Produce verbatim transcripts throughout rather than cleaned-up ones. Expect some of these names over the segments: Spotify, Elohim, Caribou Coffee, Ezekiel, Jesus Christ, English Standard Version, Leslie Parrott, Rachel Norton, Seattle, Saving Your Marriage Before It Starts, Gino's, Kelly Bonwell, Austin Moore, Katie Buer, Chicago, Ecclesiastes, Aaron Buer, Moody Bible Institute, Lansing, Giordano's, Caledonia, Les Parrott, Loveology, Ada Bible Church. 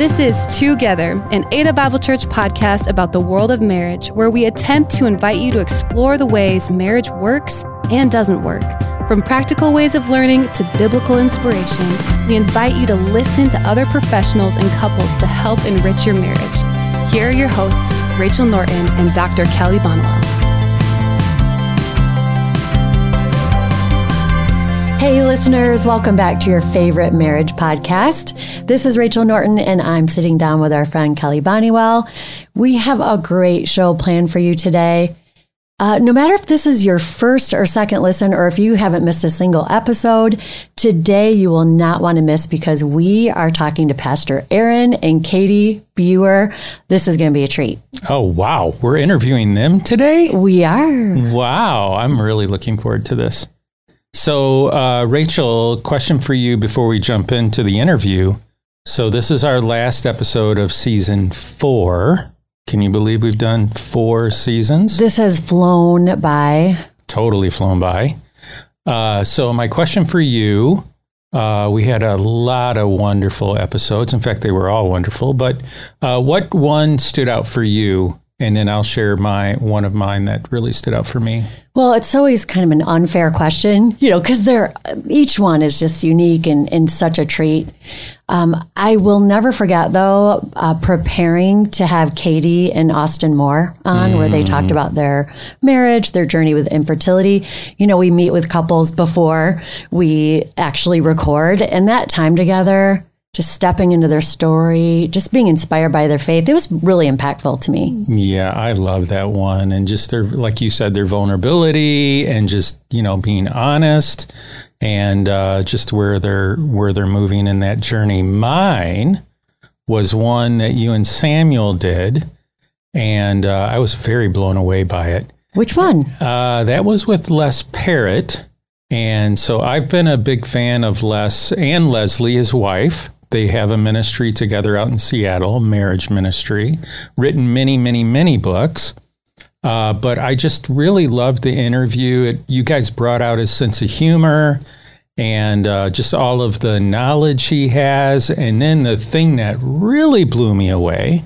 This is Together, an Ada Bible Church podcast about the world of marriage, where we attempt to invite you to explore the ways marriage works and doesn't work. From practical ways of learning to biblical inspiration, we invite you to listen to other professionals and couples to help enrich your marriage. Here are your hosts, Rachel Norton and Doctor Kelly Bonwell. Hey listeners, welcome back to your favorite marriage podcast. This is Rachel Norton and I'm sitting down with our friend Kelly Bonwell. We have a great show planned for you today. Uh, no matter if this is your first or second listen or if you haven't missed a single episode, today you will not want to miss because we are talking to Pastor Aaron and Katie Buer. This is going to be a treat. Oh, wow. We're interviewing them today? We are. Wow. I'm really looking forward to this. So, uh, Rachel, question for you before we jump into the interview. So this is our last episode of season four. Can you believe we've done four seasons? This has flown by. Totally flown by. Uh, so my question for you, uh, we had a lot of wonderful episodes. In fact, they were all wonderful. But uh, what one stood out for you? And then I'll share my one of mine that really stood out for me. Well, it's always kind of an unfair question, you know, because they're each one is just unique and, and such a treat. Um, I will never forget, though, uh, preparing to have Katie and Austin Moore on, mm. where they talked about their marriage, their journey with infertility. You know, we meet with couples before we actually record, and that time together, just stepping into their story, just being inspired by their faith. It was really impactful to me. Yeah, I love that one. And just their, like you said, their vulnerability and just, you know, being honest and uh, just where they're, where they're moving in that journey. Mine was one that you and Samuel did, and uh, I was very blown away by it. Which one? Uh, that was with Les Parrott. And so I've been a big fan of Les and Leslie, his wife. They have a ministry together out in Seattle, marriage ministry, written many, many, many books. Uh, but I just really loved the interview. It, you guys brought out his sense of humor and uh, just all of the knowledge he has. And then the thing that really blew me away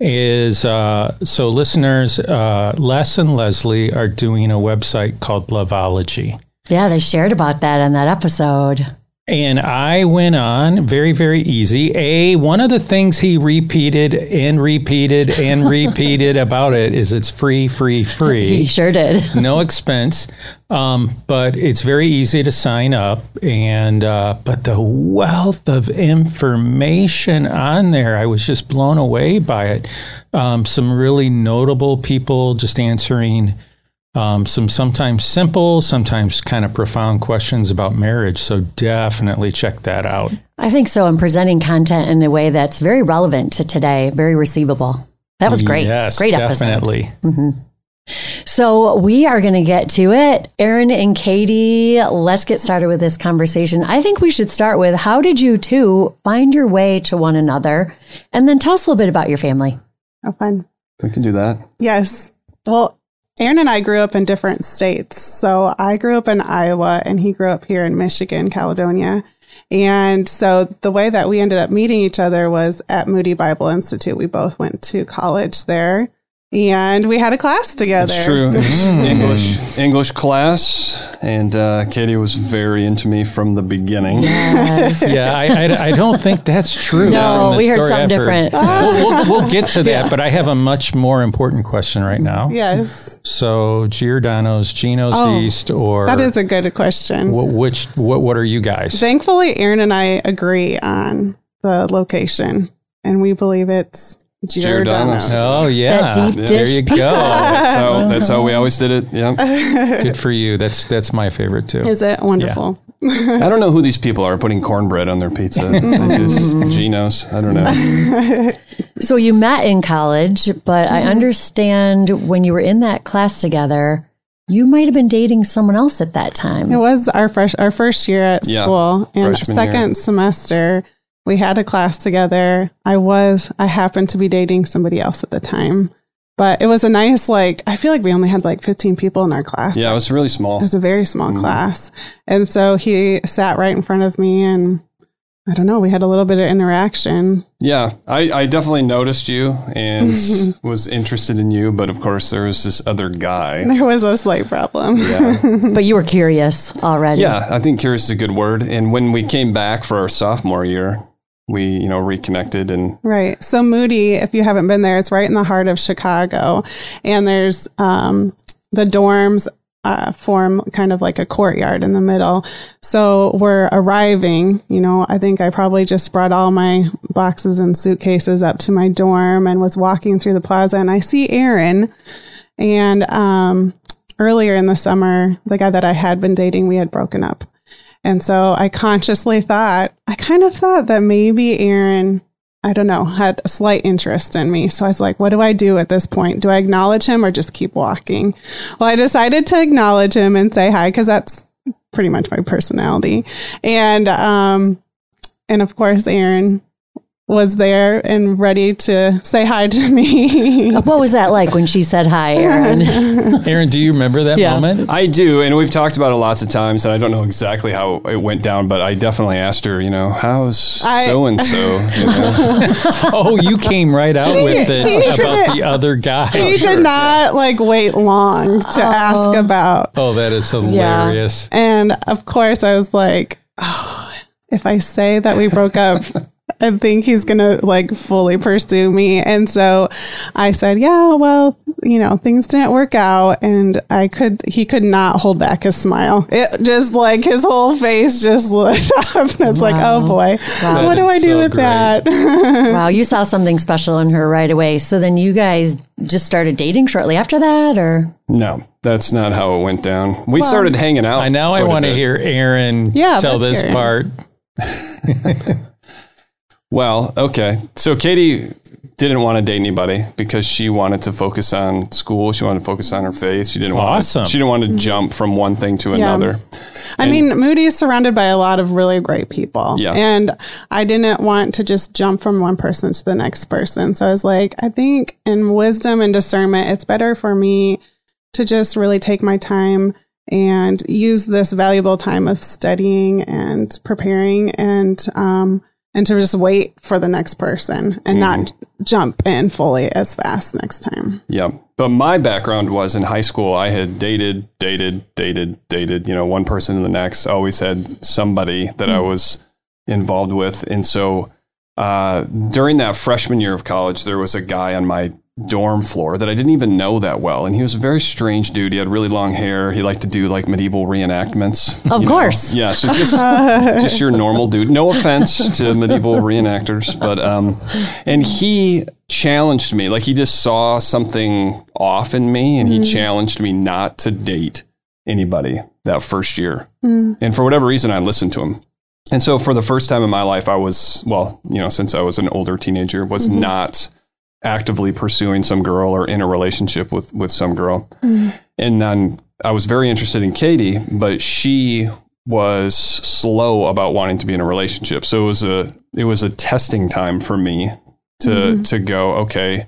is, uh, so listeners, uh, Les and Leslie are doing a website called Loveology. Yeah, they shared about that in that episode. And I went on, very, very easy. A, one of the things he repeated and repeated and repeated about it is it's free, free, free. He sure did. No expense. Um, but it's very easy to sign up. And uh, but the wealth of information on there, I was just blown away by it. Um, some really notable people just answering questions. Um, some sometimes simple, sometimes kind of profound questions about marriage. So definitely check that out. I think so. I'm presenting content in a way that's very relevant to today, very receivable. That was great. Yes, great episode. Definitely. Mm-hmm. So we are going to get to it. Aaron and Katie, let's get started with this conversation. I think we should start with, how did you two find your way to one another? And then tell us a little bit about your family. Oh, fun. We can do that. Yes. Well, Aaron and I grew up in different states. So I grew up in Iowa and he grew up here in Michigan, Caledonia. And so the way that we ended up meeting each other was at Moody Bible Institute. We both went to college there and we had a class together. That's true. Mm. English English class. And uh, Katie was very into me from the beginning. Yes. yeah, I, I, I don't think that's true. No, we heard something different. we'll, we'll, we'll get to that, yeah. But I have a much more important question right now. Yes. So Giordano's, Gino's oh, East, or... That is a good question. Wh- which, what, what are you guys? Thankfully, Aaron and I agree on the location, and we believe it's... Giordano's. Oh, yeah. That deep dish. There you go. That's how, that's how we always did it. Yeah. Good for you. That's that's my favorite, too. Is it? Wonderful. Yeah. I don't know who these people are putting cornbread on their pizza. They just Gino's. I don't know. So you met in college, but I understand when you were in that class together, you might have been dating someone else at that time. It was our, fresh, our first year at yeah, school. And second year. semester. We had a class together. I was, I happened to be dating somebody else at the time, but it was a nice, like, I feel like we only had like fifteen people in our class. Yeah, it was really small. It was a very small mm-hmm. class. And so he sat right in front of me and I don't know, we had a little bit of interaction. Yeah, I, I definitely noticed you and was interested in you. But of course, there was this other guy. There was a slight problem. Yeah. But you were curious already. Yeah, I think curious is a good word. And when we came back for our sophomore year, we, you know, reconnected. And right. So Moody, if you haven't been there, it's right in the heart of Chicago. And there's um, the dorms Uh, form kind of like a courtyard in the middle. So we're arriving, you know, I think I probably just brought all my boxes and suitcases up to my dorm and was walking through the plaza, and I see Aaron. And um, earlier in the summer, the guy that I had been dating, we had broken up. And so I consciously thought, I kind of thought that maybe Aaron, I don't know, had a slight interest in me. So I was like, what do I do at this point? Do I acknowledge him or just keep walking? Well, I decided to acknowledge him and say hi, because that's pretty much my personality. And, um, and of course, Aaron was there and ready to say hi to me. What was that like when she said hi, Aaron? Aaron, do you remember that yeah. moment? I do, and we've talked about it lots of times, and I don't know exactly how it went down, but I definitely asked her, you know, how's I, so-and-so? You know? Oh, you came right out he, with it about did, the other guy. He oh, sure, did not, yeah. like, wait long to oh. ask about. Oh, that is hilarious. Yeah. And, of course, I was like, oh, if I say that we broke up, I think he's going to like fully pursue me. And so I said, yeah, well, you know, things didn't work out, and I could, he could not hold back his smile. It just like his whole face just lit up, and it's wow. like, oh boy, wow. what do I do so with great. that? Wow. You saw something special in her right away. So then you guys just started dating shortly after that, or? No, that's not how it went down. We well, started hanging out. I now I want to hear Aaron yeah, tell this Aaron. part. Well, okay. So Katie didn't want to date anybody because she wanted to focus on school. She wanted to focus on her faith. She didn't awesome. want to, she didn't want to jump from one thing to yeah. another. I and, mean, Moody is surrounded by a lot of really great people. Yeah. And I didn't want to just jump from one person to the next person. So I was like, I think in wisdom and discernment, it's better for me to just really take my time and use this valuable time of studying and preparing and, um, and to just wait for the next person and mm. not jump in fully as fast next time. Yeah. But my background was in high school, I had dated, dated, dated, dated, you know, one person to the next. I always had somebody that mm. I was involved with. And so uh, during that freshman year of college, there was a guy on my dorm floor that I didn't even know that well. And he was a very strange dude. He had really long hair. He liked to do like medieval reenactments. Of course. Know? Yeah. So just, just your normal dude. No offense to medieval reenactors, but, um, and he challenged me. Like he just saw something off in me, and he mm. challenged me not to date anybody that first year. Mm. And for whatever reason, I listened to him. And so for the first time in my life, I was, well, you know, since I was an older teenager, was mm-hmm. not actively pursuing some girl or in a relationship with, with some girl. Mm. And then I was very interested in Katie, but she was slow about wanting to be in a relationship. So it was a, it was a testing time for me to, mm. to go, okay,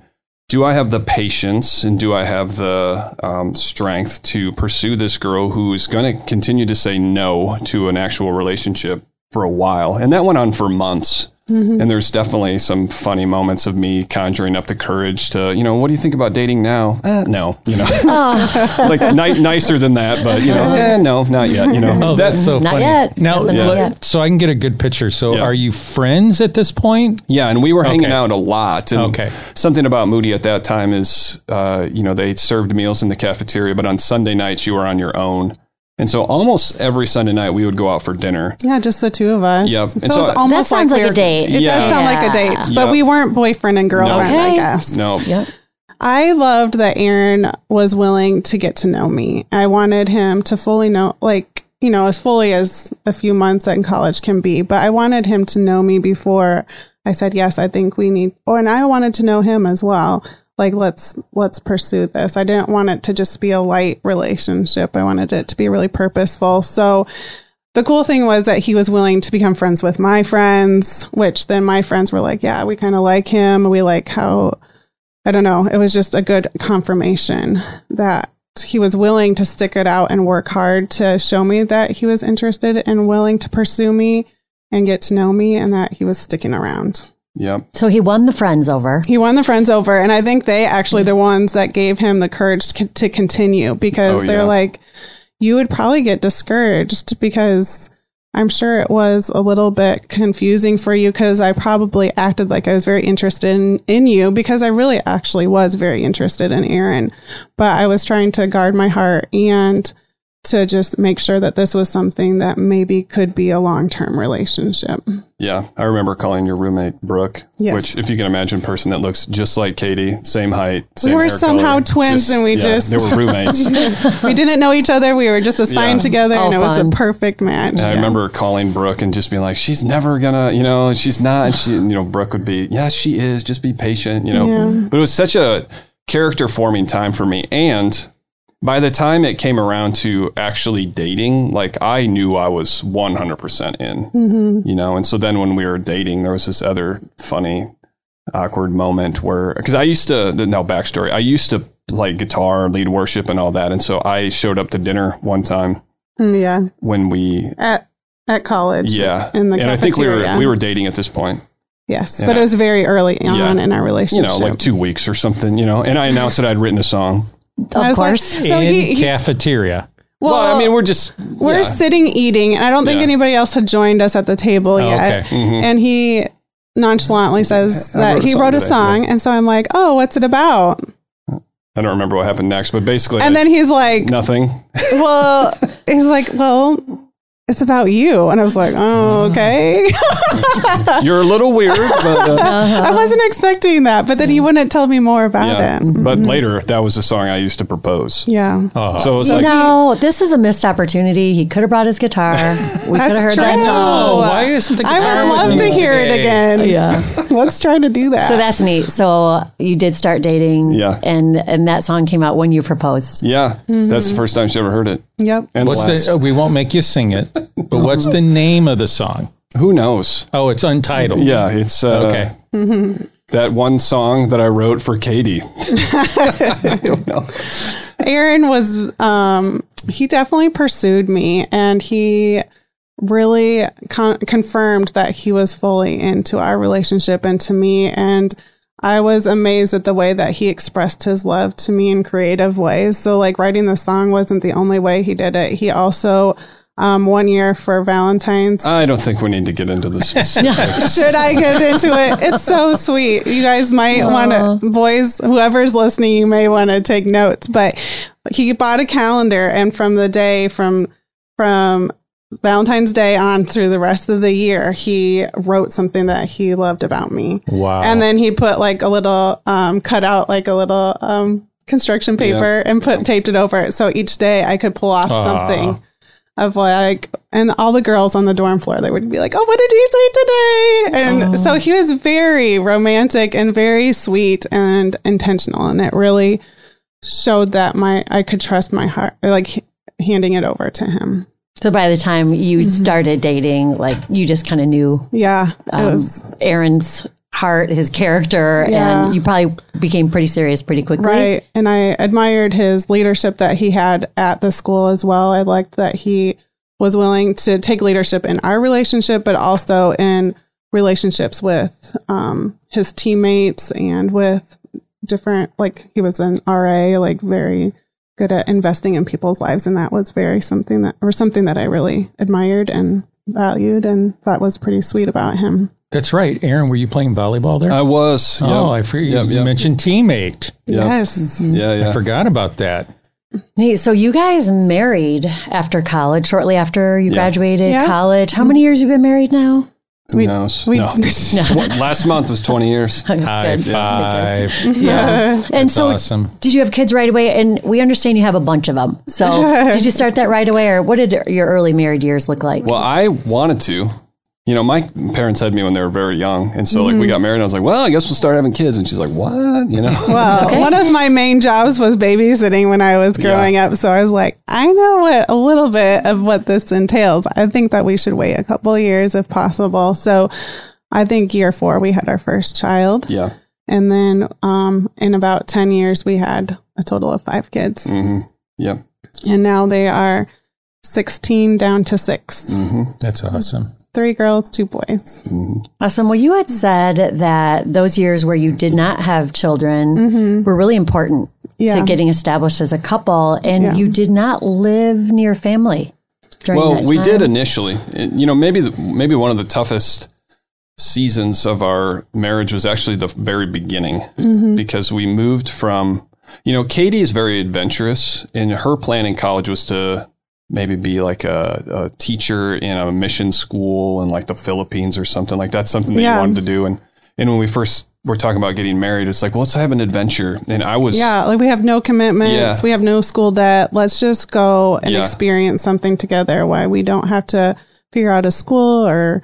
do I have the patience and do I have the um, strength to pursue this girl who's going to continue to say no to an actual relationship for a while? And that went on for months. Mm-hmm. And there's definitely some funny moments of me conjuring up the courage to, you know, what do you think about dating now? Eh, no, you know, oh. like ni- nicer than that, but you know, eh, no, not yet. You know, oh, that's so not funny. Yet. Now, yeah. Look, so I can get a good picture. So, yeah. Are you friends at this point? Yeah, and we were hanging okay. out a lot. And okay. Something about Moody at that time is, uh, you know, they served meals in the cafeteria, but on Sunday nights you were on your own. And so almost every Sunday night we would go out for dinner. Yeah, just the two of us. Yep. And so, so it's almost that sounds like, like a date. It yeah. does sound yeah. like a date, but yep. we weren't boyfriend and girlfriend, no. okay. I guess. No. Yep. I loved that Aaron was willing to get to know me. I wanted him to fully know, like, you know, as fully as a few months in college can be, but I wanted him to know me before I said, yes, I think we need, or, and I wanted to know him as well. Like, let's let's pursue this. I didn't want it to just be a light relationship. I wanted it to be really purposeful. So the cool thing was that he was willing to become friends with my friends, which then my friends were like, yeah, we kind of like him. We like how, I don't know. It was just a good confirmation that he was willing to stick it out and work hard to show me that he was interested and willing to pursue me. and get to know me, and that he was sticking around. Yeah. So he won the friends over. He won the friends over. And I think they actually, the ones that gave him the courage to, to continue, because oh, they're yeah. like, you would probably get discouraged, because I'm sure it was a little bit confusing for you, because I probably acted like I was very interested in, in you, because I really actually was very interested in Aaron. But I was trying to guard my heart and to just make sure that this was something that maybe could be a long-term relationship. Yeah. I remember calling your roommate Brooke, yes. which, if you can imagine, person that looks just like Katie, same height, same We were hair somehow color, twins just, and we yeah, just... They were roommates. We didn't know each other. We were just assigned yeah. together oh, and it was fun. A perfect match. And yeah. I remember calling Brooke and just being like, she's never gonna, you know, she's not, and she, you know, Brooke would be, yeah, she is, just be patient, you know. Yeah. But it was such a character-forming time for me, and... by the time it came around to actually dating, like I knew I was one hundred percent in, mm-hmm. you know? And so then when we were dating, there was this other funny, awkward moment where, because I used to, now backstory, I used to play guitar, lead worship and all that. And so I showed up to dinner one time. Yeah. When we... At at college. Yeah. In the cafeteria. And I think we were we were dating at this point. Yes. And but I, it was very early on yeah, in our relationship. You know, like two weeks or something, you know? And I announced that I'd written a song. Of course. Like, so in he, he, cafeteria. Well, well, I mean, we're just... We're yeah. sitting eating, and I don't think yeah. anybody else had joined us at the table oh, yet. Okay. Mm-hmm. And he nonchalantly says that he wrote a song, today. And so I'm like, oh, what's it about? I don't remember what happened next, but basically... And I, then he's like... Nothing. Well, he's like, well... it's about you. And I was like, oh, okay. You're a little weird. But, uh, I wasn't expecting that, but then he wouldn't tell me more about yeah, it. But mm-hmm. later, that was the song I used to propose. Yeah. Uh-huh. So it was you like, know, this is a missed opportunity. He could have brought his guitar. We could have heard true. That song. Why isn't the guitar? I would love to hear today? It again. Yeah. Let's try to do that. So that's neat. So you did start dating. Yeah. And, and that song came out when you proposed. Yeah. Mm-hmm. That's the first time she ever heard it. Yep. And what's the, oh, we won't make you sing it. But what's the name of the song? Who knows? Oh, it's untitled. Yeah, it's uh, okay. Mm-hmm. That one song that I wrote for Katie. I don't know. Aaron was, um, he definitely pursued me, and he really con- confirmed that he was fully into our relationship and to me. And I was amazed at the way that he expressed his love to me in creative ways. So like writing the song wasn't the only way he did it. He also... Um, one year for Valentine's. I don't think we need to get into this. Should I get into it? It's so sweet. You guys might want to, boys, whoever's listening, you may want to take notes. But he bought a calendar, and from the day from from Valentine's Day on through the rest of the year, he wrote something that he loved about me. Wow! And then he put like a little um, cut out like a little um, construction paper yeah. and put taped it over it, so each day I could pull off uh. something. Of like, and all the girls on the dorm floor, they would be like, oh, what did he say today? And oh. so he was very romantic and very sweet and intentional. And it really showed that my, I could trust my heart, like handing it over to him. So by the time you mm-hmm. started dating, like you just kind of knew yeah, um, it was, Aaron's heart, his character, yeah. and you probably became pretty serious pretty quickly. Right. And I admired his leadership that he had at the school as well. I liked that he was willing to take leadership in our relationship, but also in relationships with um, his teammates and with different, like he was an R A, like very good at investing in people's lives. And that was very something that, or something that I really admired and valued and thought was pretty sweet about him. That's right. Aaron, were you playing volleyball there? I was. Yep. Oh, I forgot. Yep, you yep. mentioned teammate. Yep. Yes. Yeah, yeah. I forgot about that. Hey, so you guys married after college, shortly after you yeah. graduated yeah. college. How many years have you been married now? Who we, knows? We, no. no. Last month was twenty years. High five. Yeah. And that's so awesome. Did you have kids right away? And we understand you have a bunch of them. So did you start that right away? Or what did your early married years look like? Well, I wanted to. You know, my parents had me when they were very young. And so, like, mm-hmm. we got married, and I was like, well, I guess we'll start having kids. And she's like, what? You know? Well, okay. One of my main jobs was babysitting when I was growing yeah. up. So I was like, I know what a little bit of what this entails. I think that we should wait a couple of years if possible. So I think year four, we had our first child. Yeah. And then um, in about ten years, we had a total of five kids. Mm-hmm. Yeah. And now they are sixteen down to six. Mm-hmm. That's awesome. Three girls, two boys. Mm-hmm. Awesome. Well, you had said that those years where you did not have children mm-hmm. were really important yeah. to getting established as a couple, and yeah. you did not live near family during well, that time. Well, we did initially. It, you know, maybe the, maybe one of the toughest seasons of our marriage was actually the very beginning mm-hmm. because we moved from, you know, Katie is very adventurous, and her plan in college was to maybe be like a, a teacher in a mission school in like the Philippines or something like that, something that yeah. you wanted to do. And and when we first were talking about getting married, it's like, well, let's have an adventure. And I was... Yeah, like we have no commitments. Yeah. We have no school debt. Let's just go and yeah. experience something together. Why we don't have to figure out a school or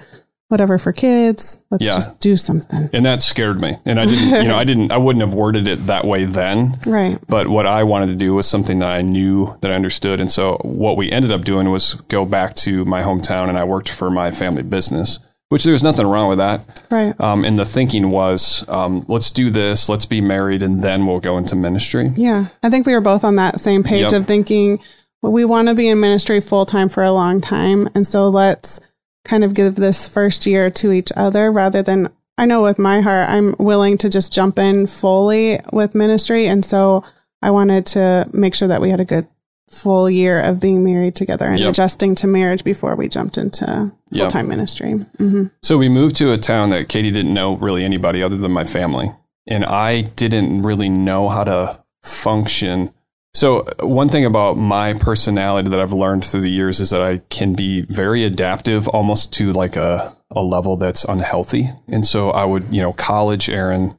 whatever for kids. Let's yeah. just do something. And that scared me. And I didn't, you know, I didn't, I wouldn't have worded it that way then. Right. But what I wanted to do was something that I knew that I understood. And so what we ended up doing was go back to my hometown, and I worked for my family business, which there was nothing wrong with that. Right. Um, and the thinking was, um, let's do this, let's be married, and then we'll go into ministry. Yeah. I think we were both on that same page yep. of thinking, well, we want to be in ministry full time for a long time. And so let's kind of give this first year to each other, rather than, I know with my heart, I'm willing to just jump in fully with ministry. And so I wanted to make sure that we had a good full year of being married together and yep. adjusting to marriage before we jumped into full-time yep. ministry. Mm-hmm. So we moved to a town that Katie didn't know really anybody other than my family. And I didn't really know how to function. So one thing about my personality that I've learned through the years is that I can be very adaptive, almost to like a, a level that's unhealthy. And so I would, you know, college Aaron,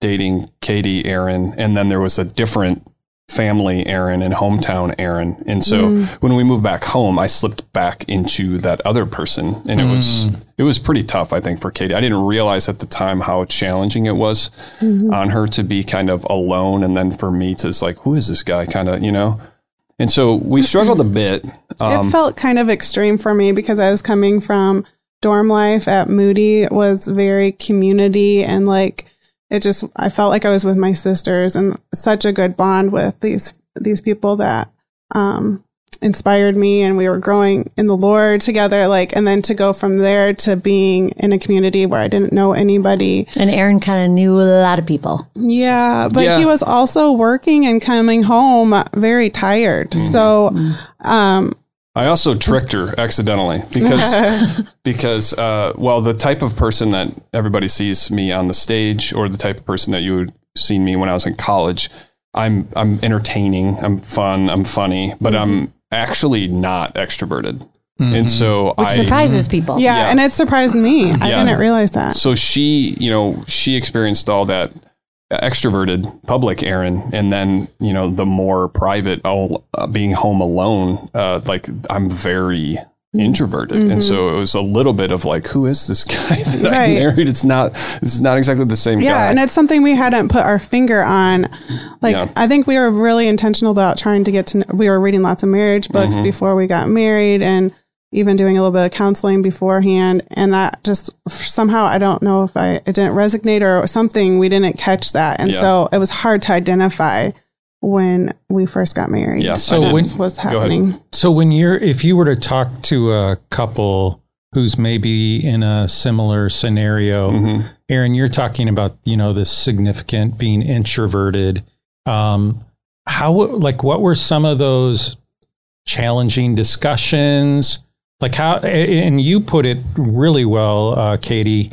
dating Katie Aaron, and then there was a different family Aaron and hometown Aaron. And so mm. when we moved back home, I slipped back into that other person. And mm. it was it was pretty tough, I think, for Katie. I didn't realize at the time how challenging it was mm-hmm. on her to be kind of alone. And then for me to, it's like, who is this guy? Kind of, you know. And so we struggled a bit. Um, it felt kind of extreme for me because I was coming from dorm life at Moody. It was very community, and like, it just, I felt like I was with my sisters, and such a good bond with these these people that um, inspired me, and we were growing in the Lord together. Like, and then to go from there to being in a community where I didn't know anybody. And Aaron kind of knew a lot of people. Yeah, but yeah. he was also working and coming home very tired. Mm-hmm. So, um, I also tricked her accidentally because, because uh, well, the type of person that everybody sees me on the stage, or the type of person that you would see me when I was in college, I'm I'm entertaining, I'm fun, I'm funny, but mm-hmm. I'm actually not extroverted. Mm-hmm. And so Which I... Which surprises people. Yeah, yeah, and it surprised me. I yeah. didn't realize that. So she, you know, she experienced all that extroverted public Aaron, and then, you know, the more private, oh, uh, being home alone, uh, like I'm very introverted. Mm-hmm. And so it was a little bit of like, who is this guy that right. I married? It's not, it's not exactly the same yeah, guy. Yeah, and it's something we hadn't put our finger on. Like, yeah. I think we were really intentional about trying to get to, we were reading lots of marriage books mm-hmm. before we got married, and even doing a little bit of counseling beforehand. And that just somehow, I don't know if I, it didn't resonate or something, we didn't catch that. And yeah. so it was hard to identify when we first got married. Yeah. So when, what was happening. So when you're, if you were to talk to a couple who's maybe in a similar scenario, mm-hmm. Aaron, you're talking about, you know, this significant being introverted. Um, how, like, what were some of those challenging discussions? Like how, and you put it really well, uh, Katie,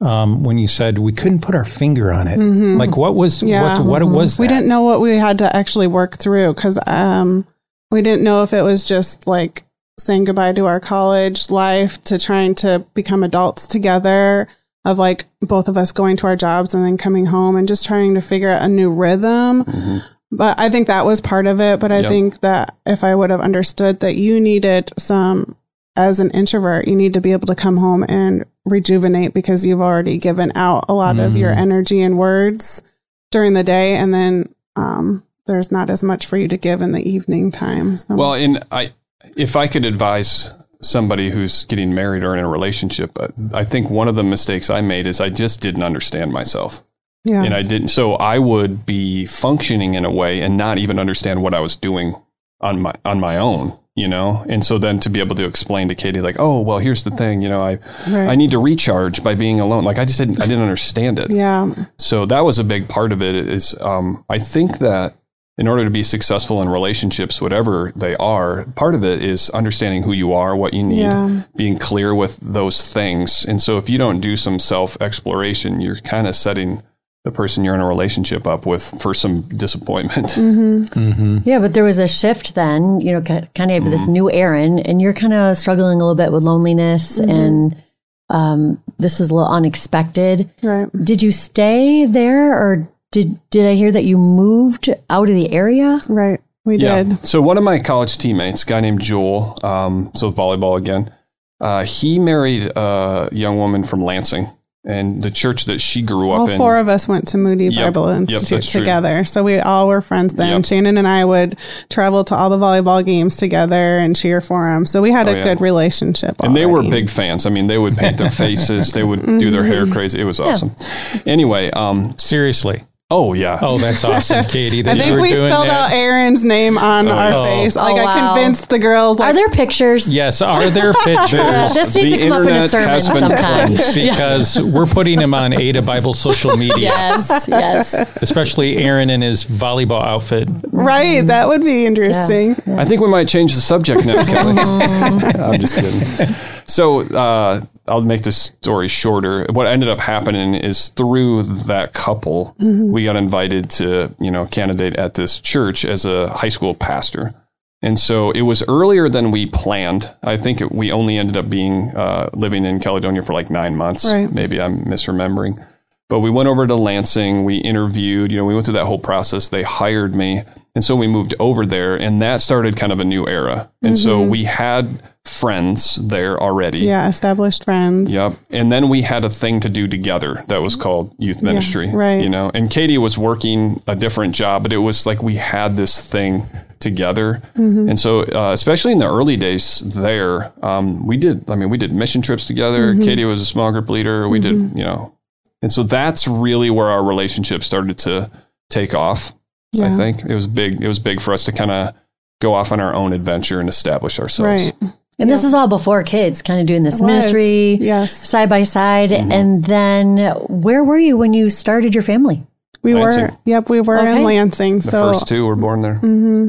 um, when you said we couldn't put our finger on it. Mm-hmm. Like what was, yeah. what, what mm-hmm. was that? We didn't know what we had to actually work through, because um, we didn't know if it was just like saying goodbye to our college life to trying to become adults together, of like both of us going to our jobs and then coming home and just trying to figure out a new rhythm. Mm-hmm. But I think that was part of it. But I yep. think that if I would have understood that you needed some... As an introvert, you need to be able to come home and rejuvenate, because you've already given out a lot mm-hmm. of your energy and words during the day. And then um, there's not as much for you to give in the evening time. So. Well, and I, if I could advise somebody who's getting married or in a relationship, I think one of the mistakes I made is I just didn't understand myself. Yeah. And I didn't. So I would be functioning in a way and not even understand what I was doing on my on my own. you know? And so then to be able to explain to Katie, like, oh, well, here's the thing, you know, I right. I need to recharge by being alone. Like, I just didn't, I didn't understand it. Yeah. So that was a big part of it is, um, I think that in order to be successful in relationships, whatever they are, part of it is understanding who you are, what you need, yeah. being clear with those things. And so if you don't do some self-exploration, you're kind of setting the person you're in a relationship up with for some disappointment. Mm-hmm. Mm-hmm. Yeah, but there was a shift then, you know, kind of mm-hmm. this new Aaron, and you're kind of struggling a little bit with loneliness, mm-hmm. and um, this was a little unexpected. Right. Did you stay there, or did did I hear that you moved out of the area? Right, we yeah. did. So one of my college teammates, a guy named Joel, um, so volleyball again, uh, he married a young woman from Lansing. And the church that she grew up all in. All four of us went to Moody yep, Bible Institute yep, together. True. So we all were friends then. Yep. Shannon and I would travel to all the volleyball games together and cheer for them. So we had oh, a yeah. good relationship. And already. They were big fans. I mean, they would paint their faces. They would mm-hmm. do their hair crazy. It was awesome. Yeah. Anyway. Um, Seriously. Oh, yeah. Oh, that's awesome, Katie. That I think we spelled that. out Aaron's name on oh, our oh. face. Like, oh, wow. I convinced the girls. Like, are there pictures? Yes, are there pictures? This needs the to come up in a sermon sometime. Because we're putting him on Ada Bible social media. Yes, yes. Especially Aaron in his volleyball outfit. Right, mm. that would be interesting. Yeah, yeah. I think we might change the subject now, Kelly. I'm just kidding. So, uh, I'll make this story shorter. What ended up happening is through that couple, mm-hmm. we got invited to, you know, candidate at this church as a high school pastor. And so it was earlier than we planned. I think it, we only ended up being uh, living in Caledonia for like nine months. Right. Maybe I'm misremembering. But we went over to Lansing. We interviewed, you know, we went through that whole process. They hired me. And so we moved over there, and that started kind of a new era. And mm-hmm. so we had friends there already. Yeah, established friends. Yep. And then we had a thing to do together that was called youth ministry. Yeah, right. You know, and Katie was working a different job, but it was like we had this thing together. Mm-hmm. And so, uh, especially in the early days there, um, we did, I mean, we did mission trips together. Mm-hmm. Katie was a small group leader. We mm-hmm. did, you know, and so that's really where our relationship started to take off. Yeah. I think it was big. It was big for us to kind of go off on our own adventure and establish ourselves. Right. And yeah. this is all before kids, kind of doing this ministry yes. side by side. Mm-hmm. And then where were you when you started your family? We Lansing. were. Yep. We were okay. in Lansing. The so. first two were born there. Mm-hmm.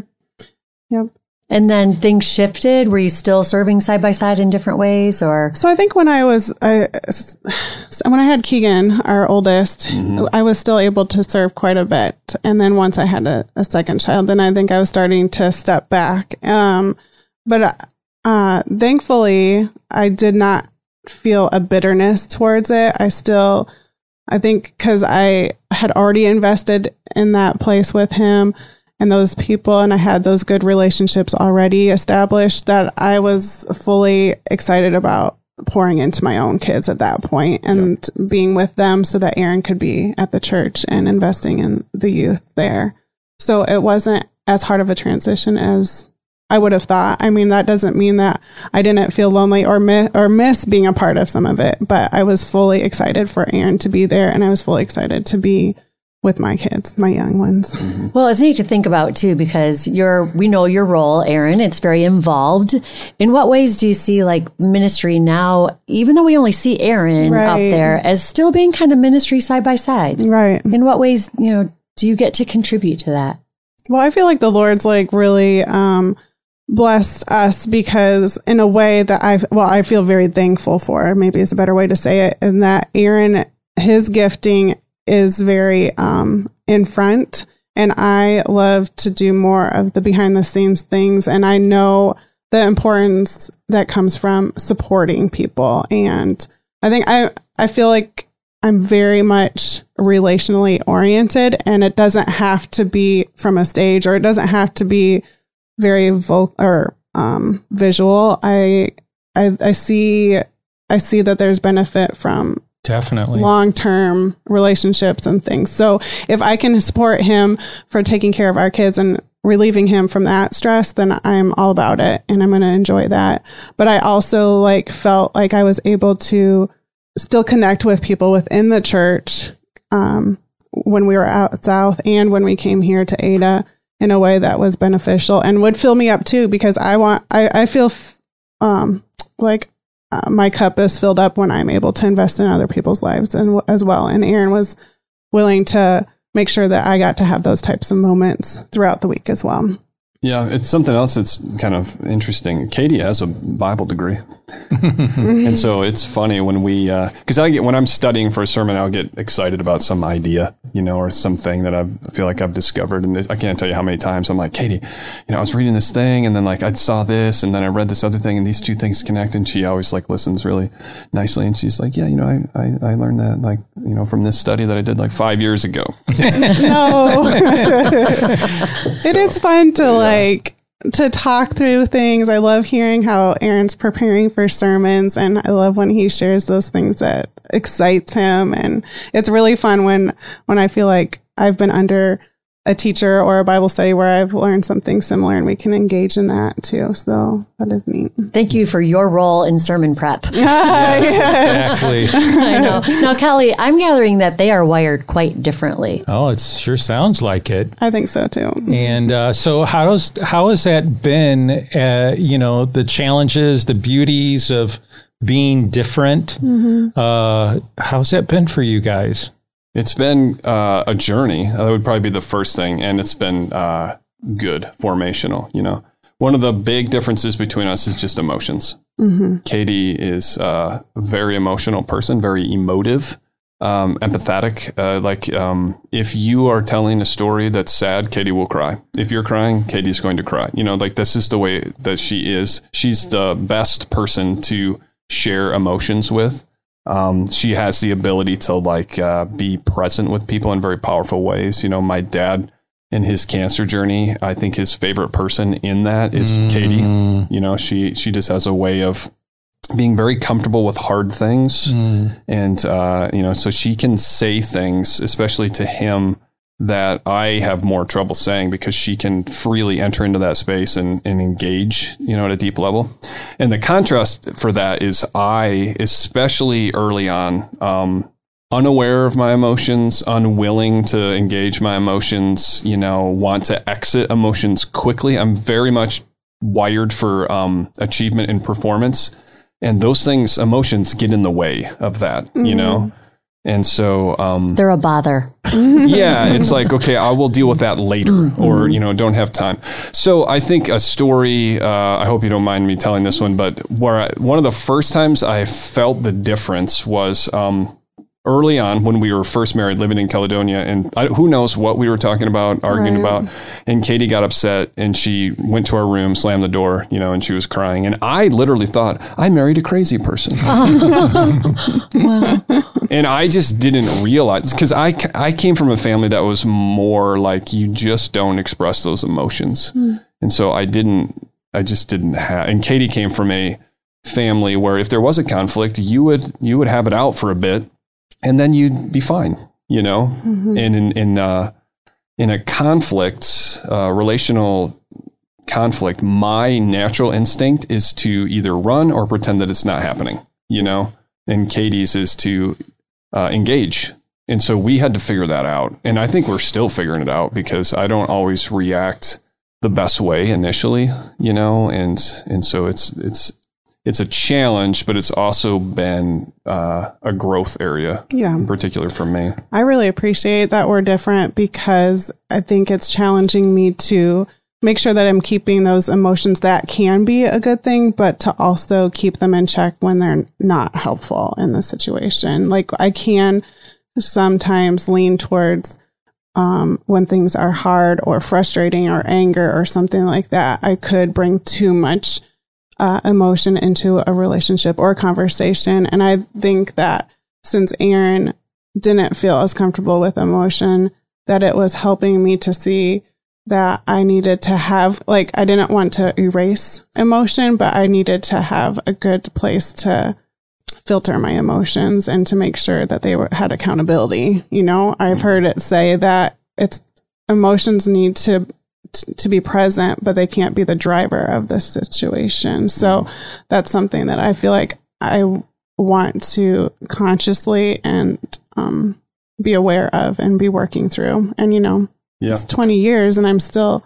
Yep. And then things shifted. Were you still serving side by side in different ways, or? So I think when I was, I, when I had Keegan, our oldest, mm-hmm. I was still able to serve quite a bit. And then once I had a, a second child, then I think I was starting to step back. Um, but I, Uh, thankfully, I did not feel a bitterness towards it. I still, I think because I had already invested in that place with him and those people, and I had those good relationships already established that I was fully excited about pouring into my own kids at that point and yep. being with them so that Aaron could be at the church and investing in the youth there. So it wasn't as hard of a transition as I would have thought. I mean, that doesn't mean that I didn't feel lonely or miss, or miss being a part of some of it, but I was fully excited for Aaron to be there, and I was fully excited to be with my kids, my young ones. Mm-hmm. Well, it's neat to think about, too, because you're, we know your role, Aaron. It's very involved. In what ways do you see, like, ministry now, even though we only see Aaron right. up there, as still being kind of ministry side by side? Right. In what ways, you know, do you get to contribute to that? Well, I feel like the Lord's, like, really... Um, blessed us because in a way that I, well, I feel very thankful for, maybe is a better way to say it, in that Aaron, his gifting is very um, in front, and I love to do more of the behind the scenes things. And I know the importance that comes from supporting people. And I think I, I feel like I'm very much relationally oriented, and it doesn't have to be from a stage, or it doesn't have to be very vocal or um, visual. I, I I see I see that there's benefit from definitely long-term relationships and things. So if I can support him for taking care of our kids and relieving him from that stress, then I'm all about it, and I'm going to enjoy that. But I also like felt like I was able to still connect with people within the church um, when we were out south and when we came here to Ada. in a way that was beneficial and would fill me up too, because I want, I, I feel f- um, like uh, my cup is filled up when I'm able to invest in other people's lives and w- as well. And Aaron was willing to make sure that I got to have those types of moments throughout the week as well. Yeah, it's something else that's kind of interesting. Katie has a Bible degree. And so it's funny when we, because uh, I get, when I'm studying for a sermon, I'll get excited about some idea, you know, or something that I've, I feel like I've discovered. And I can't tell you how many times I'm like, Katie, you know, I was reading this thing and then like I saw this and then I read this other thing and these two things connect. And she always like listens really nicely. And she's like, yeah, you know, I, I, I learned that like, you know, from this study that I did like five years ago. No, so, it is fun to like. Like to talk through things. I love hearing how Aaron's preparing for sermons, and I love when he shares those things that excites him. And it's really fun when when I feel like I've been under a teacher or a Bible study where I've learned something similar, and we can engage in that too. So that is neat. Thank you for your role in sermon prep. Yeah, exactly. I know. Now, Kelly, I'm gathering that they are wired quite differently. Oh, it sure sounds like it. I think so too. And uh, so, how does how has that been? Uh, you know, the challenges, the beauties of being different. Mm-hmm. Uh, how's that been for you guys? It's been uh, a journey. That would probably be the first thing. And it's been uh, good, formational, you know. One of the big differences between us is just emotions. Mm-hmm. Katie is uh, a very emotional person, very emotive, um, empathetic. Uh, like um, if you are telling a story that's sad, Katie will cry. If you're crying, Katie's going to cry. You know, like this is the way that she is. She's the best person to share emotions with. Um, she has the ability to like uh, be present with people in very powerful ways. You know, my dad in his cancer journey, I think his favorite person in that is mm. Katie. You know, she she just has a way of being very comfortable with hard things. Mm. And, uh, you know, so she can say things, especially to him, that I have more trouble saying because she can freely enter into that space and, and engage, you know, at a deep level. And the contrast for that is I, especially early on, um, unaware of my emotions, unwilling to engage my emotions, you know, want to exit emotions quickly. I'm very much wired for um, achievement and performance. And those things, emotions get in the way of that, mm-hmm. you know. And so um, they're a bother. Yeah. It's like, okay, I will deal with that later mm-hmm. or, you know, don't have time. So I think a story, uh, I hope you don't mind me telling this one, but where I, one of the first times I felt the difference was um, early on when we were first married, living in Caledonia. And I, who knows what we were talking about, arguing right. about. And Katie got upset and she went to our room, slammed the door, you know, and she was crying. And I literally thought, I married a crazy person. Wow. And I just didn't realize, because I, I came from a family that was more like you just don't express those emotions. Mm. And so I didn't, I just didn't have, and Katie came from a family where if there was a conflict, you would, you would have it out for a bit and then you'd be fine, you know, mm-hmm. and in, in, uh, in a conflict, uh, relational conflict, my natural instinct is to either run or pretend that it's not happening, you know, and Katie's is to Uh, engage. And so we had to figure that out. And I think we're still figuring it out because I don't always react the best way initially, you know, and, and so it's, it's, it's a challenge, but it's also been uh, a growth area yeah. in particular for me. I really appreciate that we're different because I think it's challenging me to make sure that I'm keeping those emotions that can be a good thing, but to also keep them in check when they're not helpful in the situation. Like I can sometimes lean towards um, when things are hard or frustrating or anger or something like that. I could bring too much uh, emotion into a relationship or a conversation. And I think that since Aaron didn't feel as comfortable with emotion, that it was helping me to see that I needed to have, like, I didn't want to erase emotion, but I needed to have a good place to filter my emotions and to make sure that they were, had accountability. You know, I've heard it say that it's emotions need to, t- to be present, but they can't be the driver of the situation. So that's something that I feel like I want to consciously and um, be aware of and be working through. And, you know, yeah. it's twenty years and I'm still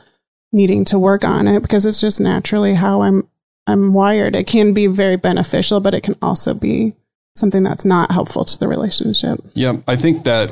needing to work on it because it's just naturally how I'm, I'm wired. It can be very beneficial, but it can also be something that's not helpful to the relationship. Yeah. I think that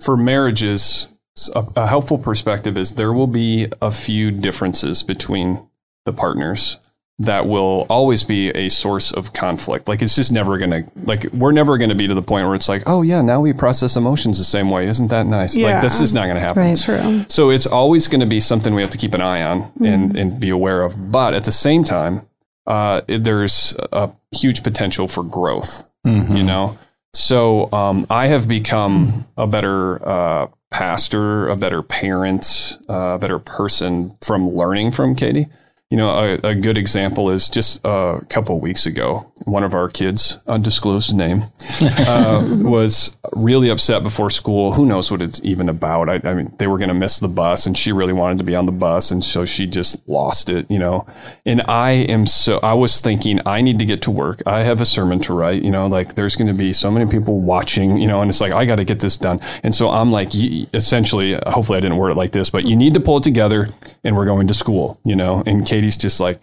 for marriages, a, a helpful perspective is there will be a few differences between the partners that will always be a source of conflict. Like, it's just never going to, like, we're never going to be to the point where it's like, oh yeah, now we process emotions the same way. Isn't that nice? Yeah. Like, this is not going to happen. Right, true. So it's always going to be something we have to keep an eye on mm-hmm. and, and be aware of. But at the same time, uh, it, there's a huge potential for growth, mm-hmm. you know? So um, I have become a better uh, pastor, a better parent, uh, a better person from learning from Katie. You know, a, a good example is just a couple of weeks ago, one of our kids, undisclosed name, uh, was really upset before school. Who knows what it's even about? I, I mean, they were going to miss the bus, and she really wanted to be on the bus, and so she just lost it, you know. And I am so, I was thinking, I need to get to work. I have a sermon to write, you know, like there's going to be so many people watching, you know, and it's like, I got to get this done. And so I'm like, essentially, hopefully I didn't word it like this, but you need to pull it together, and we're going to school, you know, in case. Katie's just like,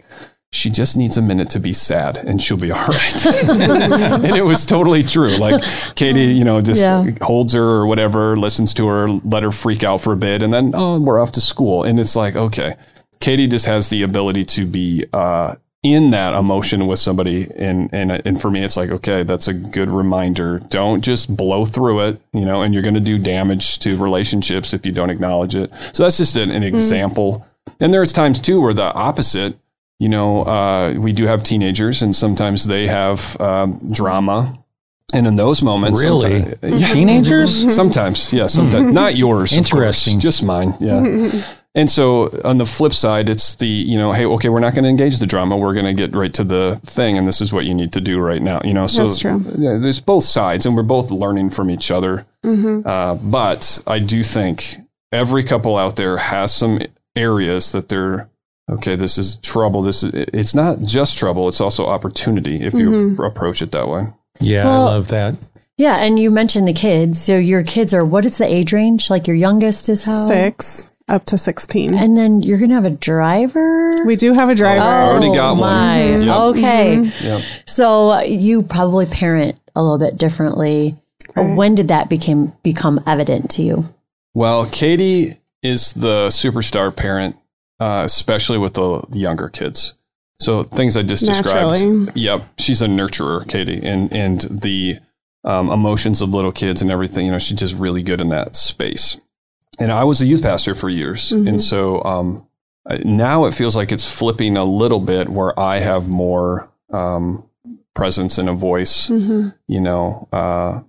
she just needs a minute to be sad and she'll be all right. And it was totally true. Like, Katie, you know, just yeah. holds her or whatever, listens to her, let her freak out for a bit. And then, oh, we're off to school. And it's like, okay, Katie just has the ability to be uh, in that emotion with somebody. And, and, and for me, it's like, okay, that's a good reminder. Don't just blow through it, you know, and you're going to do damage to relationships if you don't acknowledge it. So that's just an, an mm. example. And there's times, too, where the opposite, you know, uh, we do have teenagers and sometimes they have um, drama. And in those moments. Really? Sometimes, yeah, teenagers? Sometimes. Yeah. Sometimes. Not yours. Interesting. Of course, just mine. Yeah. And so on the flip side, it's the, you know, hey, okay, we're not going to engage the drama. We're going to get right to the thing. And this is what you need to do right now. You know, so that's true. Yeah, there's both sides and we're both learning from each other. Mm-hmm. Uh, but I do think every couple out there has some areas that they're, okay, this is trouble. This is, it's not just trouble. It's also opportunity if you mm-hmm. approach it that way. Yeah. Well, I love that. Yeah. And you mentioned the kids. So your kids are, what is the age range? Like your youngest is how? Six up to sixteen. And then you're going to have a driver? We do have a driver. Oh, I already got my. one. Yep. Okay. Mm-hmm. Yep. So you probably parent a little bit differently. Right. When did that became, become evident to you? Well, Katie is the superstar parent, uh, especially with the younger kids. So things I just Naturally. described. Yep. She's a nurturer, Katie, and, and the um, emotions of little kids and everything, you know, she's just really good in that space. And I was a youth pastor for years. Mm-hmm. And so um, now it feels like it's flipping a little bit where I have more um, presence and a voice, mm-hmm. you know, uh,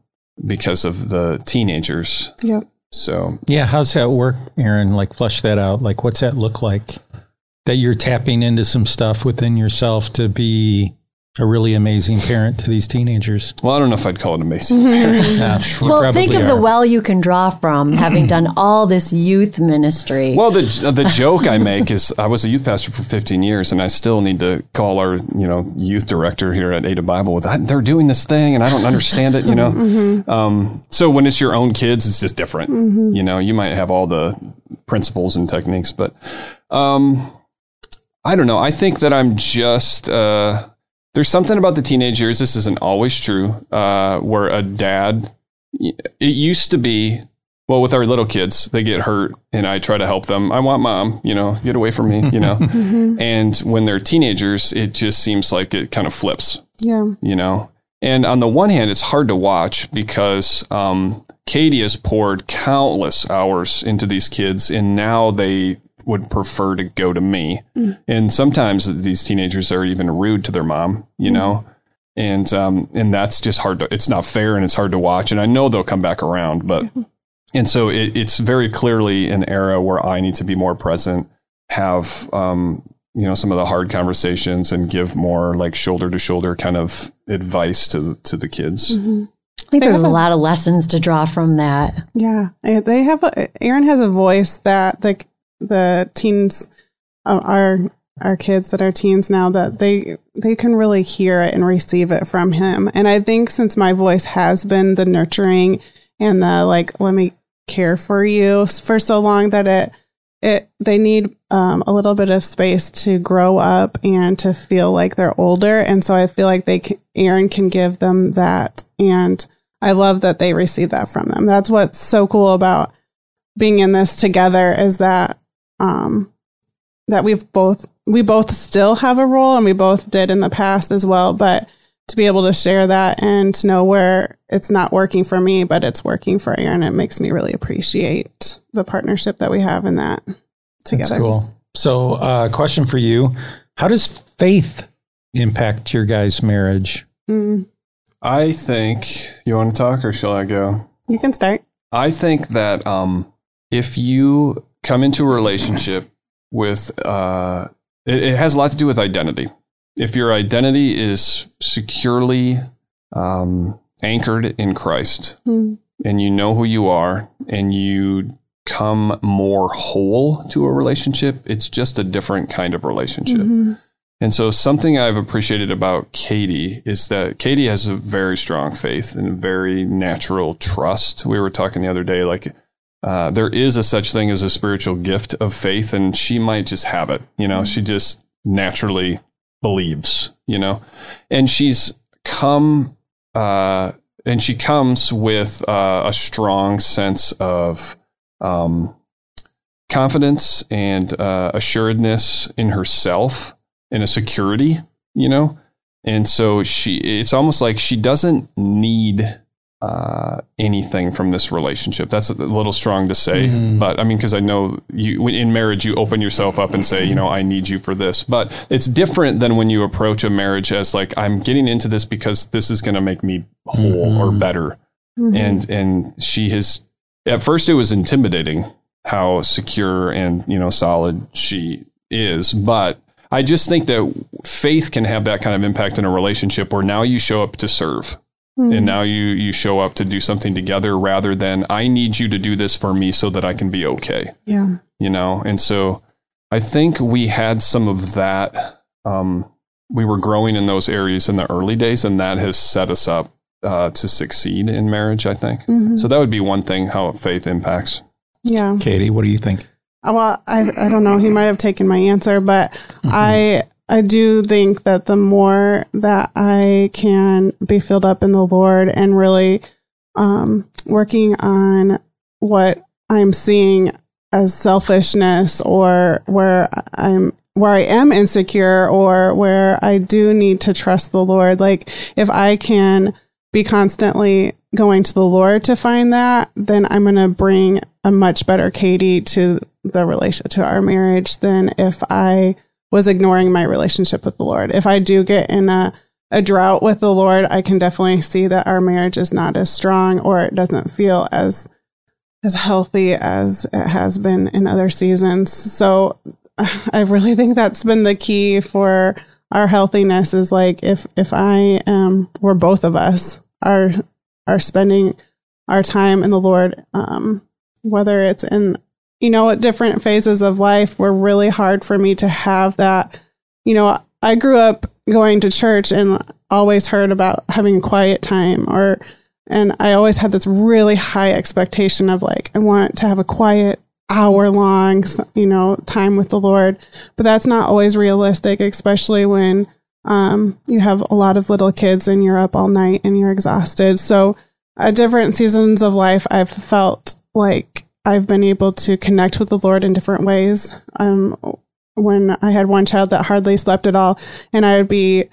because of the teenagers. Yep. So, yeah, how's that work, Aaron? Like, flesh that out. Like, what's that look like? That you're tapping into some stuff within yourself to be a really amazing parent to these teenagers. Well, I don't know if I'd call it amazing parent. Nah, well, think of are. the well you can draw from having done all this youth ministry. Well, the the joke I make is I was a youth pastor for fifteen years, and I still need to call our you know youth director here at Ada Bible with, they're doing this thing, and I don't understand it. You know, mm-hmm. um, so when it's your own kids, it's just different. Mm-hmm. You know, you might have all the principles and techniques, but um, I don't know. I think that I'm just. Uh, There's something about the teenage years, this isn't always true, uh, where a dad, it used to be, well, with our little kids, they get hurt and I try to help them. I want mom, you know, get away from me, you know. Mm-hmm. And when they're teenagers, it just seems like it kind of flips, yeah, you know. And on the one hand, it's hard to watch because um, Katie has poured countless hours into these kids and now they would prefer to go to me. Mm. And sometimes these teenagers are even rude to their mom, you mm. know, and, um, and that's just hard to, it's not fair and it's hard to watch. And I know they'll come back around, but, mm-hmm. and so it, it's very clearly an era where I need to be more present, have, um, you know, some of the hard conversations and give more like shoulder to shoulder kind of advice to, to the kids. Mm-hmm. I think they there's a, a lot of lessons to draw from that. Yeah. They have, a, Aaron has a voice that like, the teens uh, are our kids that are teens now that they they can really hear it and receive it from him. And I think since my voice has been the nurturing and the like, let me care for you for so long that it it they need um, a little bit of space to grow up and to feel like they're older. And so I feel like they can, Aaron can give them that. And I love that they receive that from them. That's what's so cool about being in this together is that um, that we've both we both still have a role, and we both did in the past as well. But to be able to share that and to know where it's not working for me, but it's working for Aaron, it makes me really appreciate the partnership that we have in that together. That's cool. So uh question for you. How does faith impact your guys' marriage? Mm. I think, you want to talk or shall I go? You can start. I think that um, if you come into a relationship with, uh, it, it has a lot to do with identity. If your identity is securely um, anchored in Christ, mm. and you know who you are, and you come more whole to a relationship, it's just a different kind of relationship. Mm-hmm. And so something I've appreciated about Katie is that Katie has a very strong faith and a very natural trust. We were talking the other day, like uh, there is a such thing as a spiritual gift of faith, and she might just have it. You know, mm-hmm. she just naturally believes, you know, and she's come, uh, and she comes with uh, a strong sense of um, confidence and uh, assuredness in herself and a security, you know, and so she, it's almost like she doesn't need uh, anything from this relationship. That's a little strong to say, mm. but I mean, because I know you in marriage, you open yourself up and say, you know, I need you for this, but it's different than when you approach a marriage as like, I'm getting into this because this is going to make me whole mm-hmm. or better. Mm-hmm. And, and she has, at first it was intimidating how secure and, you know, solid she is, but I just think that faith can have that kind of impact in a relationship where now you show up to serve mm. and now you, you show up to do something together rather than I need you to do this for me so that I can be okay. Yeah. You know? And so I think we had some of that. Um, we were growing in those areas in the early days, and that has set us up uh, to succeed in marriage, I think. Mm-hmm. So that would be one thing, how faith impacts. Yeah. Katie, what do you think? Well, I I don't know. He might have taken my answer, but mm-hmm. I I do think that the more that I can be filled up in the Lord and really um, working on what I'm seeing as selfishness or where I'm where I am insecure or where I do need to trust the Lord. Like if I can be constantly going to the Lord to find that, then I'm going to bring a much better Katie to the relation to our marriage than if I was ignoring my relationship with the Lord. If I do get in a, a drought with the Lord, I can definitely see that our marriage is not as strong, or it doesn't feel as, as healthy as it has been in other seasons. So I really think that's been the key for our healthiness is like, if, if I am, we're both of us are, are spending our time in the Lord, um, whether it's in, you know, at different phases of life were really hard for me to have that. You know, I grew up going to church and always heard about having a quiet time, or, and I always had this really high expectation of like, I want to have a quiet hour long, you know, time with the Lord, but that's not always realistic, especially when um, you have a lot of little kids and you're up all night and you're exhausted. So at different seasons of life, I've felt like I've been able to connect with the Lord in different ways. Um, when I had one child that hardly slept at all, and I would be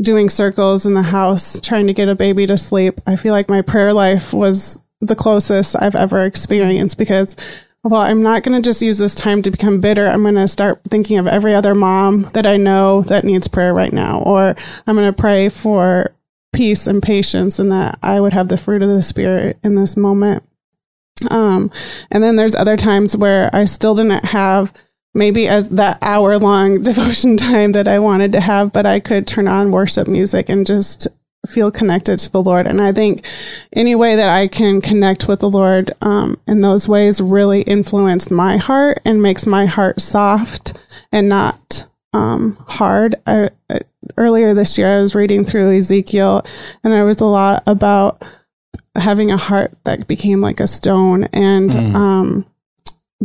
doing circles in the house trying to get a baby to sleep, I feel like my prayer life was the closest I've ever experienced because, well, I'm not going to just use this time to become bitter. I'm going to start thinking of every other mom that I know that needs prayer right now, or I'm going to pray for peace and patience and that I would have the fruit of the Spirit in this moment. Um, and then there's other times where I still didn't have maybe as that hour long devotion time that I wanted to have, but I could turn on worship music and just feel connected to the Lord. And I think any way that I can connect with the Lord, um, in those ways really influenced my heart and makes my heart soft and not, um, hard. I, I, earlier this year, I was reading through Ezekiel, and there was a lot about having a heart that became like a stone, and mm. um,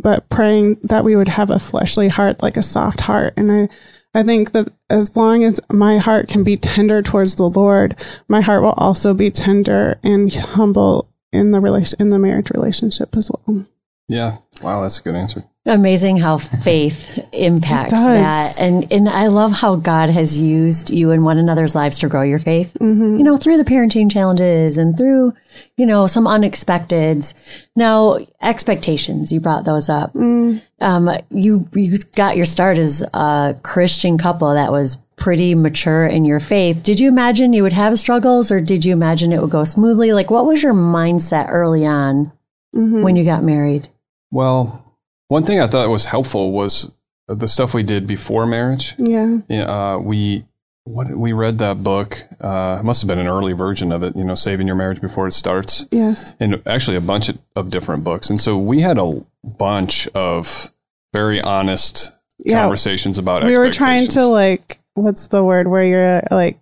but praying that we would have a fleshly heart, like a soft heart. And I, I think that as long as my heart can be tender towards the Lord, my heart will also be tender and humble in the relation in the marriage relationship as well. Yeah. Wow, that's a good answer. Amazing how faith impacts that. And and I love how God has used you and one another's lives to grow your faith, mm-hmm. you know, through the parenting challenges and through, you know, some unexpecteds. Now, expectations, you brought those up. Mm. Um, you, you got your start as a Christian couple that was pretty mature in your faith. Did you imagine you would have struggles, or did you imagine it would go smoothly? Like, what was your mindset early on mm-hmm. when you got married? Well, one thing I thought was helpful was the stuff we did before marriage. Yeah. Uh, we what we read that book. Uh, it must have been an early version of it, you know, Saving Your Marriage Before It Starts. Yes. And actually a bunch of, of different books. And so we had a bunch of very honest yeah. conversations about we expectations. We were trying to, like, what's the word where you're, like,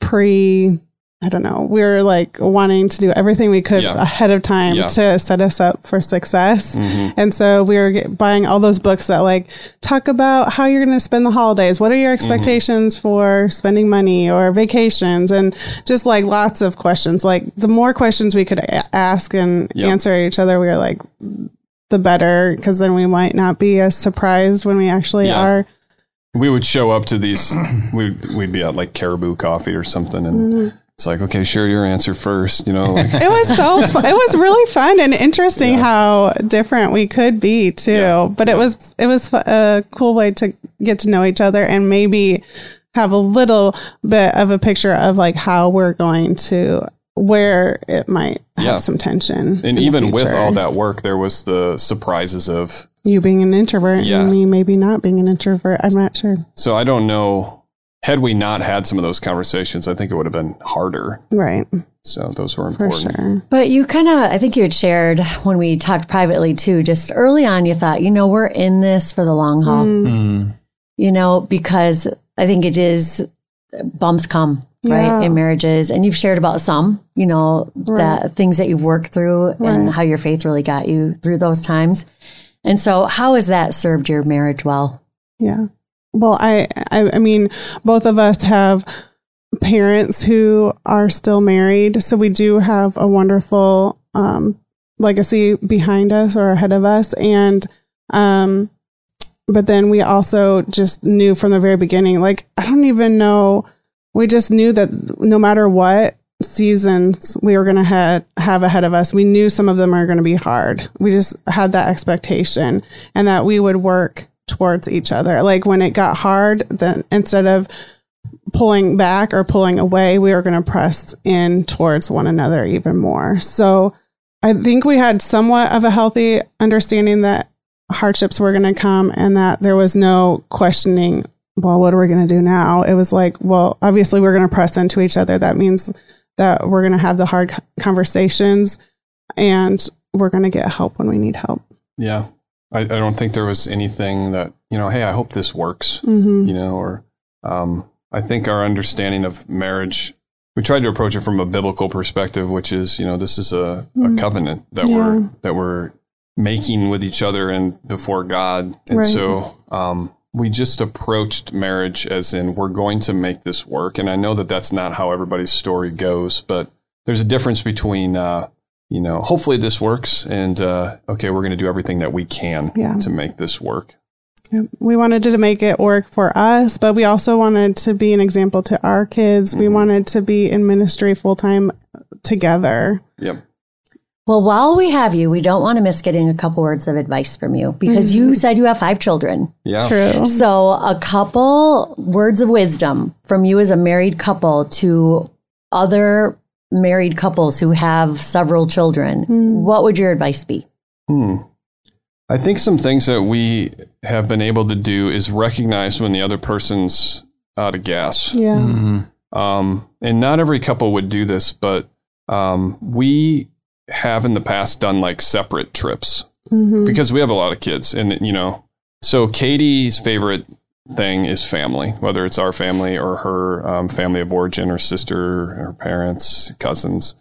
pre... I don't know. We were like wanting to do everything we could yeah. ahead of time yeah. to set us up for success. Mm-hmm. And so we were get, buying all those books that like talk about how you're going to spend the holidays. What are your expectations mm-hmm. for spending money or vacations? And just like lots of questions. Like the more questions we could a- ask and yep. answer each other, we were like the better, because then we might not be as surprised when we actually yeah. are. We would show up to these, we'd, we'd be at like Caribou Coffee or something, and mm-hmm. it's like, okay, share your answer first, you know. Like. It was so, fu- it was really fun and interesting yeah. how different we could be too. Yeah. But yeah. it was, it was a cool way to get to know each other and maybe have a little bit of a picture of like how we're going to, where it might have yeah. some tension. And even with all that work, there was the surprises of you being an introvert yeah. and me maybe not being an introvert. I'm not sure. So I don't know. Had we not had some of those conversations, I think it would have been harder. Right. So those were important. For sure. But you kind of, I think you had shared when we talked privately too, just early on, you thought, you know, we're in this for the long haul, mm. you know, because I think it is bumps come, right, yeah. in marriages. And you've shared about some, you know, right. the things that you've worked through right. and how your faith really got you through those times. And so how has that served your marriage well? Yeah. Well, I, I I mean, both of us have parents who are still married, so we do have a wonderful um, legacy behind us or ahead of us. And um, but then we also just knew from the very beginning, like, I don't even know. We just knew that no matter what seasons we were going to ha- have ahead of us, we knew some of them are going to be hard. We just had that expectation, and that we would work towards each other. Like when it got hard, then instead of pulling back or pulling away, we were going to press in towards one another even more. So I think we had somewhat of a healthy understanding that hardships were going to come, and that there was no questioning, well, what are we going to do now? It was like, well, obviously we're going to press into each other. That means that we're going to have the hard conversations, and we're going to get help when we need help. Yeah. I, I don't think there was anything that, you know, hey, I hope this works, mm-hmm. you know, or um, I think our understanding of marriage, we tried to approach it from a biblical perspective, which is, you know, this is a, mm. a covenant that yeah. we're that we're making with each other and before God. And right. so um, we just approached marriage as in we're going to make this work. And I know that that's not how everybody's story goes, but there's a difference between uh you know, hopefully this works, and uh, okay, we're going to do everything that we can yeah. to make this work. We wanted to make it work for us, but we also wanted to be an example to our kids. Mm-hmm. We wanted to be in ministry full-time together. Yep. Well, while we have you, we don't want to miss getting a couple words of advice from you, because mm-hmm. you said you have five children. Yeah. True. So a couple words of wisdom from you as a married couple to other married couples who have several children, mm. what would your advice be? Hmm. I think some things that we have been able to do is recognize when the other person's out of gas. Yeah. Mm-hmm. Um, and not every couple would do this, but um, we have in the past done like separate trips mm-hmm. because we have a lot of kids, and you know, so Katie's favorite thing is family, whether it's our family or her um, family of origin, or sister, her parents, cousins.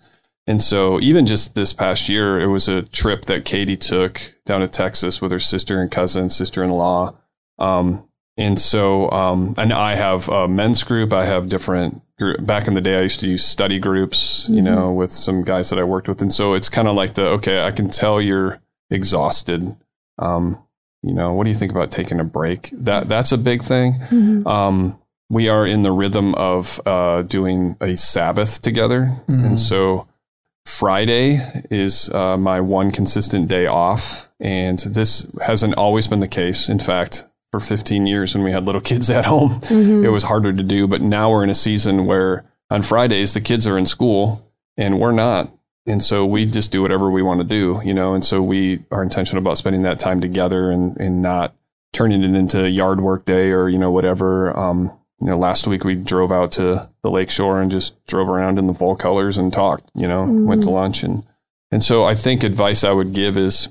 And so even just this past year, it was a trip that Katie took down to Texas with her sister and cousin, sister-in-law. Um, and so, um, and I have a men's group. I have different group. Back in the day, I used to use study groups, you mm-hmm. know, with some guys that I worked with. And so it's kind of like the, okay, I can tell you're exhausted. Um, you know, what do you think about taking a break? That that's a big thing. Mm-hmm. Um, we are in the rhythm of, uh, doing a Sabbath together. Mm-hmm. And so Friday is uh, my one consistent day off, and this hasn't always been the case. In fact, for fifteen years when we had little kids at home, mm-hmm. it was harder to do. But now we're in a season where on Fridays, the kids are in school and we're not. And so we just do whatever we want to do, you know, and so we are intentional about spending that time together and, and not turning it into yard work day or, you know, whatever. Um, you know, last week we drove out to the lakeshore and just drove around in the fall colors and talked, you know, mm. went to lunch. And, and so I think advice I would give is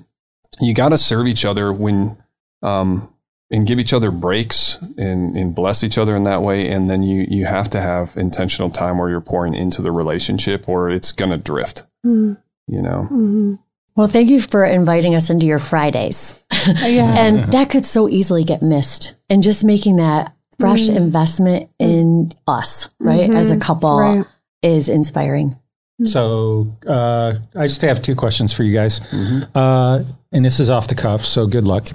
you got to serve each other when, um, and give each other breaks and, and bless each other in that way. And then you, you have to have intentional time where you're pouring into the relationship or it's going to drift, mm. you know? Mm-hmm. Well, thank you for inviting us into your Fridays. Oh, yeah. And that could so easily get missed, and just making that fresh mm-hmm. investment in us, right, mm-hmm. as a couple right. is inspiring. So uh, I just have two questions for you guys. Mm-hmm. Uh, and this is off the cuff, so good luck.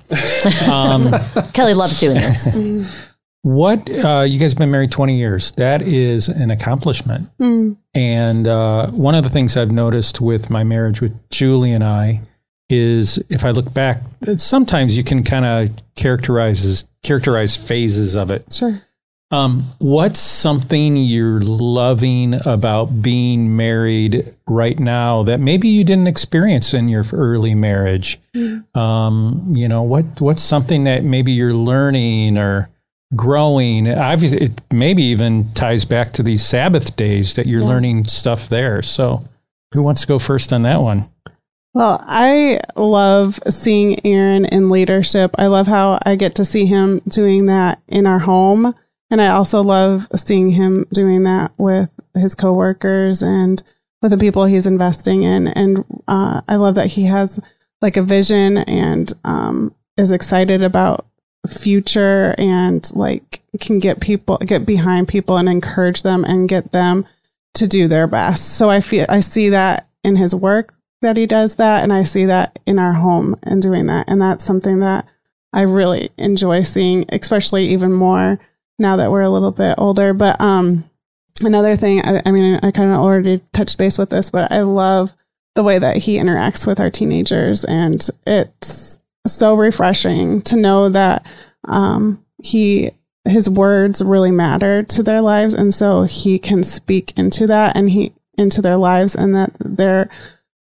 Um, Kelly loves doing this. What, uh, you guys have been married twenty years. That is an accomplishment. Mm. And uh, one of the things I've noticed with my marriage with Julie and I is, if I look back, sometimes you can kind of characterize characterize phases of it. Sure. Um, what's something you're loving about being married right now that maybe you didn't experience in your early marriage? Mm-hmm. Um, you know, what what's something that maybe you're learning or growing? Obviously, it maybe even ties back to these Sabbath days that you're yeah. learning stuff there. So who wants to go first on that one? Well, I love seeing Aaron in leadership. I love how I get to see him doing that in our home. And I also love seeing him doing that with his coworkers and with the people he's investing in. And uh, I love that he has like a vision and um, is excited about future and like can get people, get behind people and encourage them and get them to do their best. So I feel, I see that in his work, that he does that, and I see that in our home and doing that, and that's something that I really enjoy seeing, especially even more now that we're a little bit older. But um another thing, I, I mean I kind of already touched base with this, but I love the way that he interacts with our teenagers, and it's so refreshing to know that um he his words really matter to their lives, and so he can speak into that and he into their lives, and that they're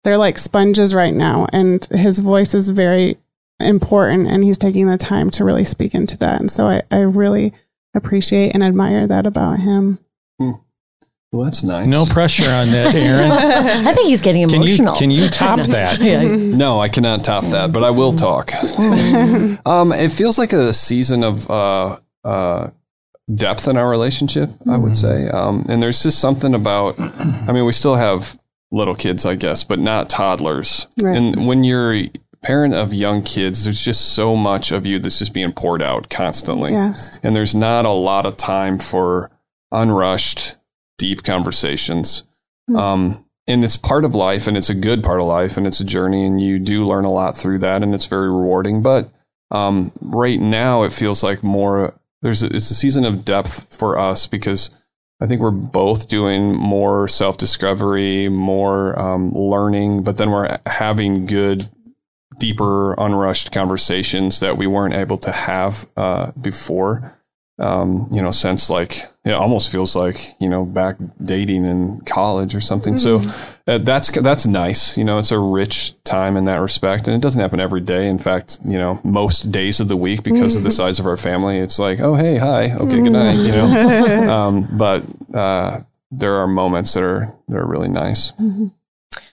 They're like sponges right now, and his voice is very important, and he's taking the time to really speak into that. And so I, I really appreciate and admire that about him. Hmm. Well, that's nice. No pressure on that, Aaron. I think he's getting emotional. Can you, can you top that? Yeah. No, I cannot top that, but I will talk. um, it feels like a season of uh, uh, depth in our relationship, mm-hmm. I would say. Um, and there's just something about, I mean, we still have little kids, I guess, but not toddlers. Right. And when you're a parent of young kids, there's just so much of you that's just being poured out constantly. Yes. And there's not a lot of time for unrushed, deep conversations. Mm. Um, and it's part of life, and it's a good part of life, and it's a journey, and you do learn a lot through that, and it's very rewarding. But um, right now, it feels like more, there's a, it's a season of depth for us, because I think we're both doing more self-discovery, more um, learning, but then we're having good, deeper, unrushed conversations that we weren't able to have uh, before. Um, you know, since like, it almost feels like, you know, back dating in college or something. Mm-hmm. So uh, that's, that's nice. You know, it's a rich time in that respect, and it doesn't happen every day. In fact, you know, most days of the week, because mm-hmm. of the size of our family, it's like, oh, hey, hi. Okay. Good night. You know, um, but, uh, there are moments that are, that are really nice. Mm-hmm.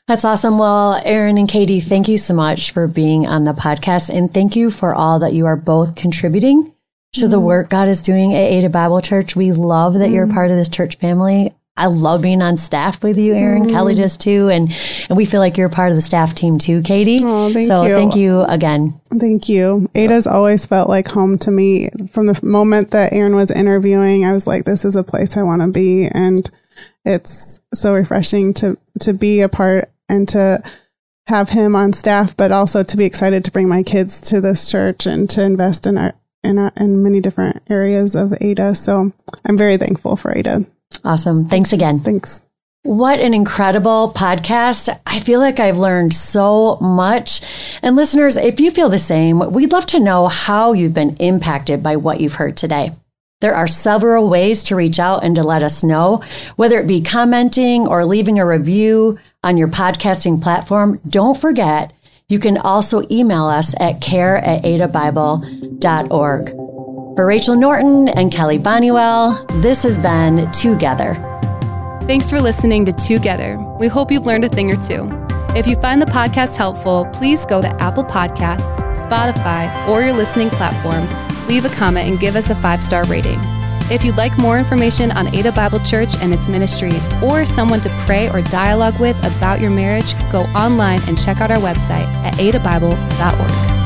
That's awesome. Well, Aaron and Katie, thank you so much for being on the podcast, and thank you for all that you are both contributing to the work God is doing at Ada Bible Church. We love that you're a part of this church family. I love being on staff with you, Erin. Mm. Kelly does too. And, and we feel like you're part of the staff team too, Katie. Oh, thank so you. thank you again. Thank you. Ada's always felt like home to me. From the moment that Erin was interviewing, I was like, this is a place I want to be. And it's so refreshing to, to be a part and to have him on staff, but also to be excited to bring my kids to this church and to invest in our, in, our, in many different areas of Ada. So I'm very thankful for Ada. Awesome. Thanks again. Thanks. What an incredible podcast. I feel like I've learned so much. And listeners, if you feel the same, we'd love to know how you've been impacted by what you've heard today. There are several ways to reach out and to let us know, whether it be commenting or leaving a review on your podcasting platform. Don't forget, you can also email us at care at adabible dot org. For Rachel Norton and Kelly Bonniwell, this has been Together. Thanks for listening to Together. We hope you've learned a thing or two. If you find the podcast helpful, please go to Apple Podcasts, Spotify, or your listening platform. Leave a comment and give us a five-star rating. If you'd like more information on Ada Bible Church and its ministries, or someone to pray or dialogue with about your marriage, go online and check out our website at ada bible dot org.